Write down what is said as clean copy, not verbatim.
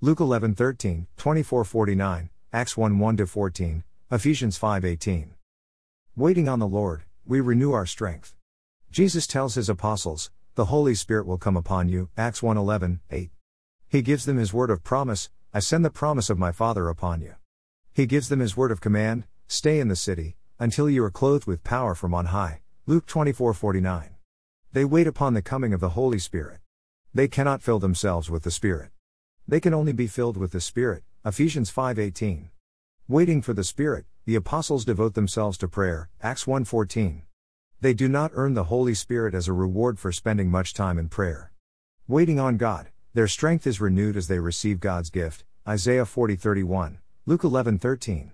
Luke 11:13, 24:49, Acts 1:1-14, Ephesians 5:18. Waiting on the Lord, we renew our strength. Jesus tells his apostles, "The Holy Spirit will come upon you," Acts 1:11, 8. He gives them his word of promise, "I send the promise of my Father upon you." He gives them his word of command, "Stay in the city, until you are clothed with power from on high," Luke 24:49. They wait upon the coming of the Holy Spirit. They cannot fill themselves with the Spirit. They can only be filled with the Spirit, Ephesians 5:18. Waiting for the Spirit, the apostles devote themselves to prayer, Acts 1:14. They do not earn the Holy Spirit as a reward for spending much time in prayer. Waiting on God, their strength is renewed as they receive God's gift, Isaiah 40:31, Luke 11:13.